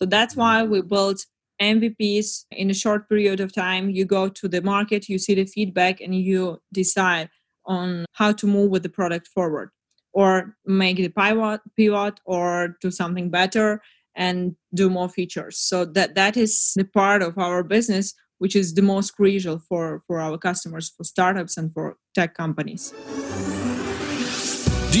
So that's why we built MVPs in a short period of time. You go to the market, you see the feedback, and you decide on how to move with the product forward or make the pivot or do something better and do more features. So that is the part of our business which is the most crucial for our customers, for startups and for tech companies. Do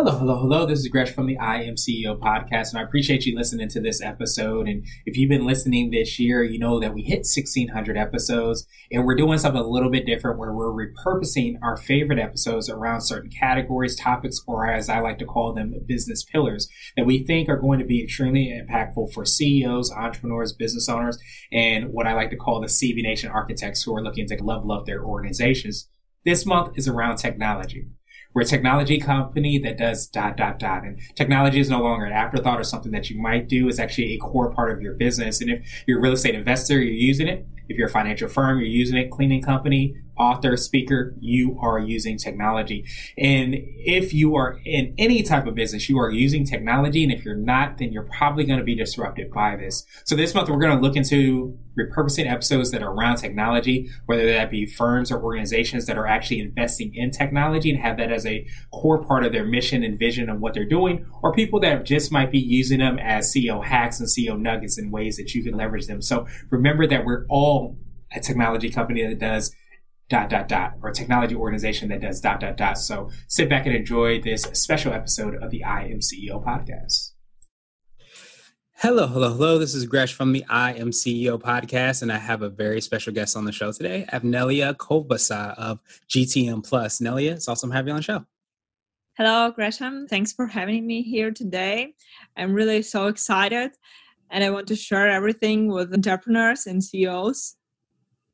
Hello. This is Gresh from the I Am CEO Podcast, and I appreciate you listening to this episode. And if you've been listening this year, you know that we hit 1,600 episodes, and we're doing something a little bit different where we're repurposing our favorite episodes around certain categories, topics, or as I like to call them, business pillars that we think are going to be extremely impactful for CEOs, entrepreneurs, business owners, and what I like to call the CB Nation architects who are looking to level up their organizations. This month is around technology. We're a technology company that does ... And technology is no longer an afterthought or something that you might do. It's actually a core part of your business. And if you're a real estate investor, you're using it. If you're a financial firm, you're using it. Cleaning company, author, speaker, you are using technology. And if you are in any type of business, you are using technology. And if you're not, then you're probably going to be disrupted by this. So this month, we're going to look into repurposing episodes that are around technology, whether that be firms or organizations that are actually investing in technology and have that as a core part of their mission and vision of what they're doing, or people that just might be using them as CEO hacks and CEO nuggets in ways that you can leverage them. So remember that we're all a technology company that does ... or a technology organization that does ... So sit back and enjoy this special episode of the I Am CEO Podcast. Hello. This is Gresh from the I Am CEO Podcast, and I have a very special guest on the show today. I have Nelia Kovbasa of GTM Plus. Nelia, it's awesome to have you on the show. Hello, Gresham. Thanks for having me here today. I'm really so excited. And I want to share everything with entrepreneurs and CEOs.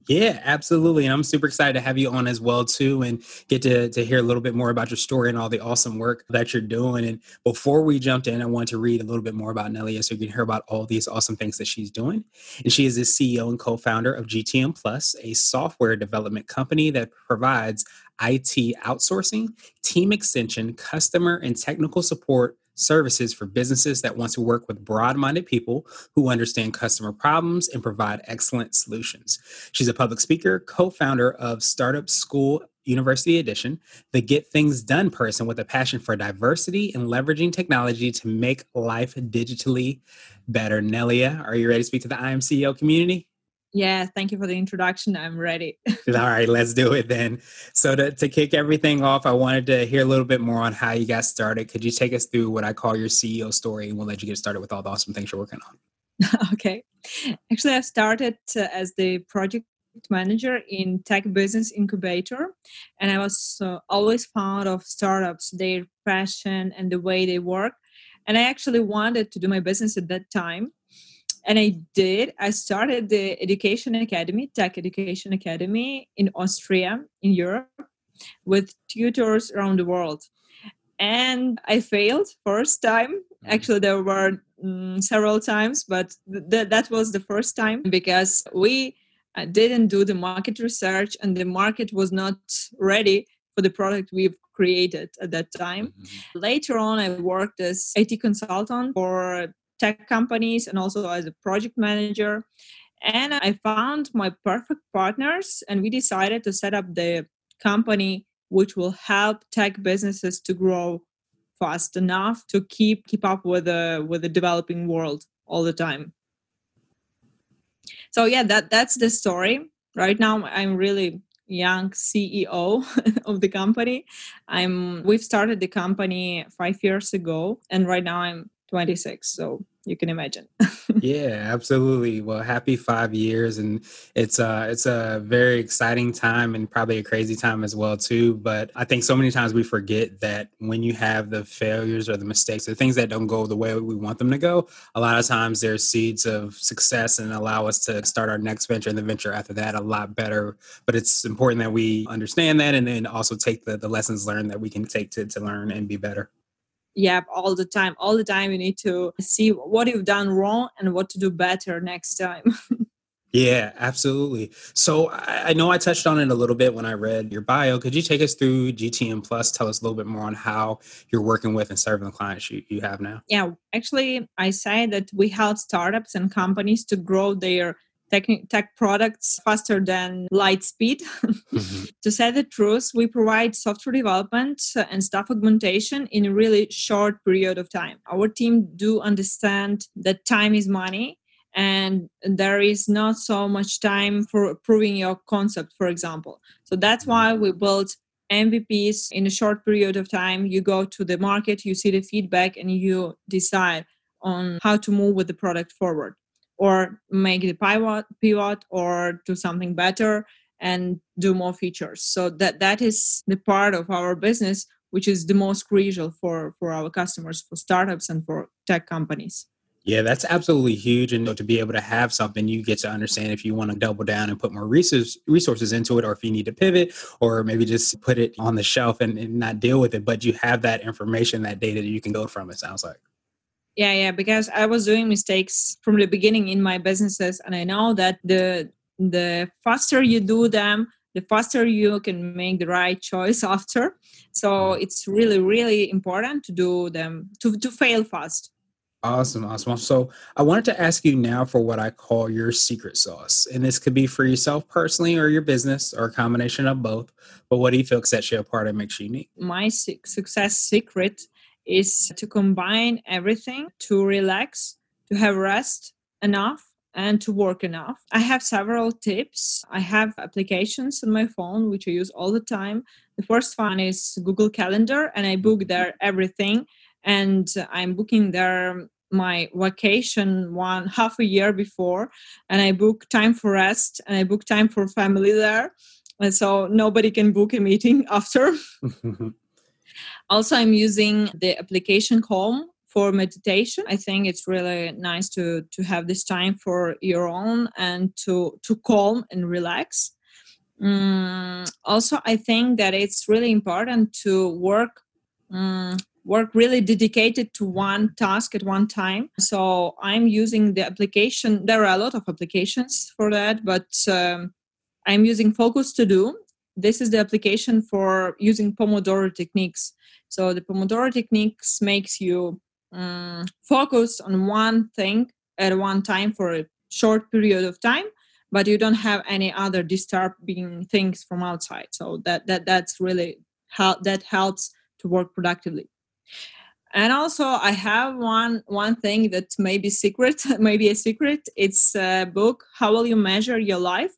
Yeah, absolutely. And I'm super excited to have you on as well, too, and get to hear a little bit more about your story and all the awesome work that you're doing. And before we jumped in, I wanted to read a little bit more about Nelia so you can hear about all these awesome things that she's doing. And she is the CEO and co-founder of GTM Plus, a software development company that provides IT outsourcing, team extension, customer and technical support services for businesses that want to work with broad-minded people who understand customer problems and provide excellent solutions. She's a public speaker, co-founder of Startup School University Edition, the Get Things Done person with a passion for diversity and leveraging technology to make life digitally better. Nelia, are you ready to speak to the I Am CEO community? Yeah, thank you for the introduction. I'm ready. All right, let's do it then. So to kick everything off, I wanted to hear a little bit more on how you got started. Could you take us through what I call your CEO story, and we'll let you get started with all the awesome things you're working on? Okay. Actually, I started as the project manager in Tech Business Incubator, and I was always fond of startups, their passion and the way they work. And I actually wanted to do my business at that time. And I did. I started the Education Academy, Tech Education Academy in Austria, in Europe, with tutors around the world. And I failed first time. Actually, there were several times, but that was the first time because we didn't do the market research and the market was not ready for the product we've created at that time. Mm-hmm. Later on, I worked as IT consultant for tech companies and also as a project manager. And I found my perfect partners, and we decided to set up the company which will help tech businesses to grow fast enough to keep up with the developing world all the time. So yeah, that's the story. Right now I'm really young CEO of the company. We've started the company 5 years ago, and right now I'm 26. So you can imagine. Yeah, absolutely. Well, happy 5 years. And it's a very exciting time and probably a crazy time as well, too. But I think so many times we forget that when you have the failures or the mistakes, the things that don't go the way we want them to go, a lot of times there's seeds of success and allow us to start our next venture and the venture after that a lot better. But it's important that we understand that and then also take the lessons learned that we can take to learn and be better. Yeah, all the time. All the time you need to see what you've done wrong and what to do better next time. Yeah, absolutely. So I know I touched on it a little bit when I read your bio. Could you take us through GTM Plus? Tell us a little bit more on how you're working with and serving the clients you have now. Yeah, actually, I say that we help startups and companies to grow their tech products faster than light speed. Mm-hmm. To say the truth, we provide software development and staff augmentation in a really short period of time. Our team do understand that time is money and there is not so much time for proving your concept, for example. So that's why we built MVPs in a short period of time. You go to the market, you see the feedback, and you decide on how to move with the product forward, or make the pivot or do something better and do more features. So that is the part of our business which is the most crucial for our customers, for startups and for tech companies. Yeah, that's absolutely huge. And to be able to have something, you get to understand if you want to double down and put more resources into it, or if you need to pivot, or maybe just put it on the shelf and not deal with it. But you have that information, that data that you can go from, it sounds like. Yeah, because I was doing mistakes from the beginning in my businesses, and I know that the faster you do them, the faster you can make the right choice after. So it's really, really important to do them, to fail fast. Awesome. So I wanted to ask you now for what I call your secret sauce. And this could be for yourself personally or your business or a combination of both. But what do you feel sets you apart and makes you unique? My success secret is to combine everything, to relax, to have rest enough, and to work enough. I have several tips. I have applications on my phone, which I use all the time. The first one is Google Calendar, and I book there everything. And I'm booking there my vacation half a year before. And I book time for rest, and I book time for family there. And so nobody can book a meeting after. Also, I'm using the application Calm for meditation. I think it's really nice to have this time for your own and to calm and relax. Also, I think that it's really important to work really dedicated to one task at one time. So I'm using the application. There are a lot of applications for that, but I'm using Focus To Do. This is the application for using Pomodoro techniques. So the Pomodoro techniques makes you focus on one thing at one time for a short period of time, but you don't have any other disturbing things from outside. So that's really how that helps to work productively. And also I have one thing that may be secret, maybe a secret. It's a book, How Will You Measure Your Life?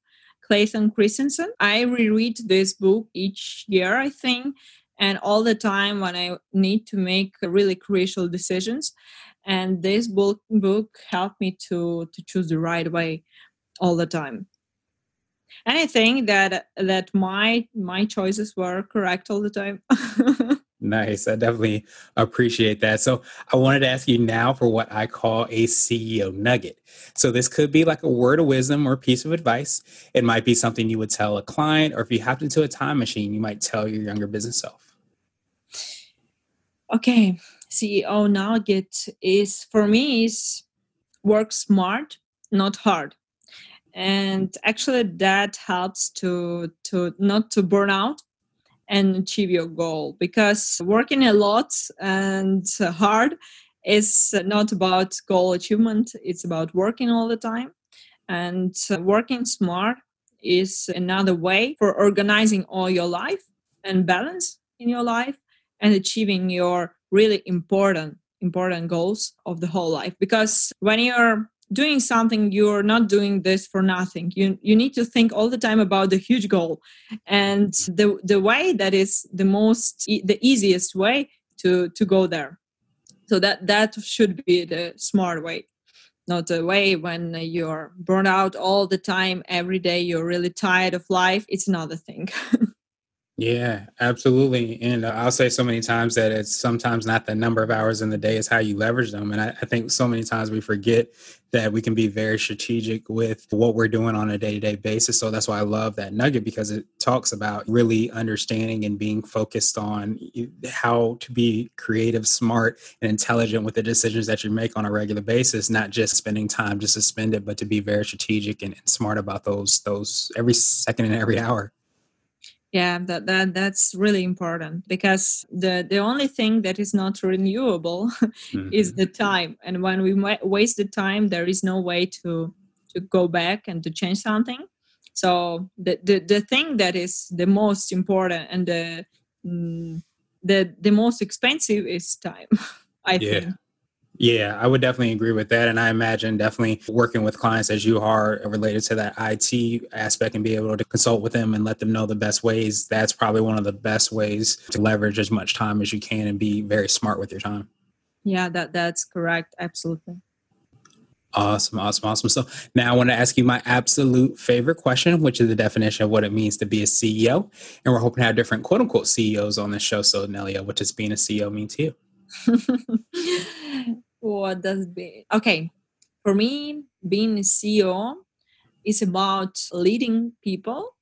Clayton Christensen. I reread this book each year, I think, and all the time when I need to make really crucial decisions. And this book helped me to choose the right way all the time. And I think that my choices were correct all the time. Nice. I definitely appreciate that. So I wanted to ask you now for what I call a CEO nugget. So this could be like a word of wisdom or a piece of advice. It might be something you would tell a client, or if you hopped into a time machine, you might tell your younger business self. Okay. CEO nugget is work smart, not hard. And actually that helps to not to burn out and achieve your goal, because working a lot and hard is not about goal achievement. It's about working all the time, and working smart is another way for organizing all your life and balance in your life and achieving your really important goals of the whole life. Because when you're doing something, you're not doing this for nothing. You need to think all the time about the huge goal, and the way that is the easiest way to go there. So that should be the smart way, not the way when you're burned out all the time, every day, you're really tired of life. It's another thing. Yeah, absolutely. And I'll say so many times that it's sometimes not the number of hours in the day, it's how you leverage them. And I think so many times we forget that we can be very strategic with what we're doing on a day-to-day basis. So that's why I love that nugget, because it talks about really understanding and being focused on how to be creative, smart, and intelligent with the decisions that you make on a regular basis, not just spending time just to spend it, but to be very strategic and smart about those every second and every hour. Yeah, that's really important, because the only thing that is not renewable mm-hmm. is the time. And when we waste the time, there is no way to go back and to change something. So the thing that is the most important and the most expensive is time, I think. Yeah, I would definitely agree with that. And I imagine definitely working with clients as you are related to that IT aspect and be able to consult with them and let them know the best ways. That's probably one of the best ways to leverage as much time as you can and be very smart with your time. Yeah, that's correct. Absolutely. Awesome. So now I want to ask you my absolute favorite question, which is the definition of what it means to be a CEO. And we're hoping to have different quote unquote CEOs on this show. So Nelia, what does being a CEO mean to you? What does it be? Okay, for me, being a CEO is about leading people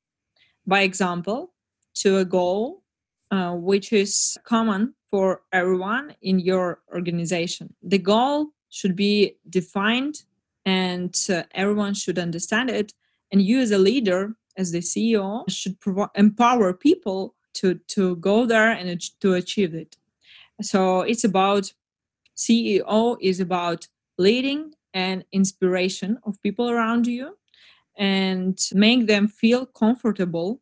by example to a goal which is common for everyone in your organization. The goal should be defined and everyone should understand it. And you as a leader, as the CEO, should empower people to go there and to achieve it. So it's about CEO is about leading and inspiration of people around you and make them feel comfortable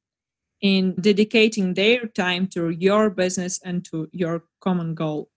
in dedicating their time to your business and to your common goal.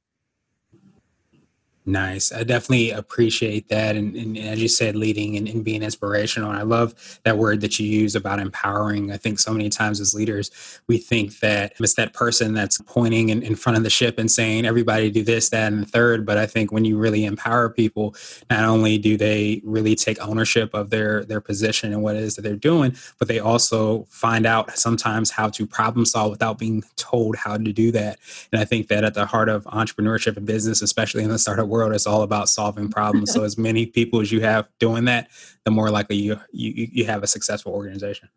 Nice. I definitely appreciate that. And as you said, leading and being inspirational. And I love that word that you use about empowering. I think so many times as leaders, we think that it's that person that's pointing in front of the ship and saying, everybody do this, that, and the third. But I think when you really empower people, not only do they really take ownership of their position and what it is that they're doing, but they also find out sometimes how to problem solve without being told how to do that. And I think that at the heart of entrepreneurship and business, especially in the startup world, is all about solving problems. So as many people as you have doing that, the more likely you have a successful organization.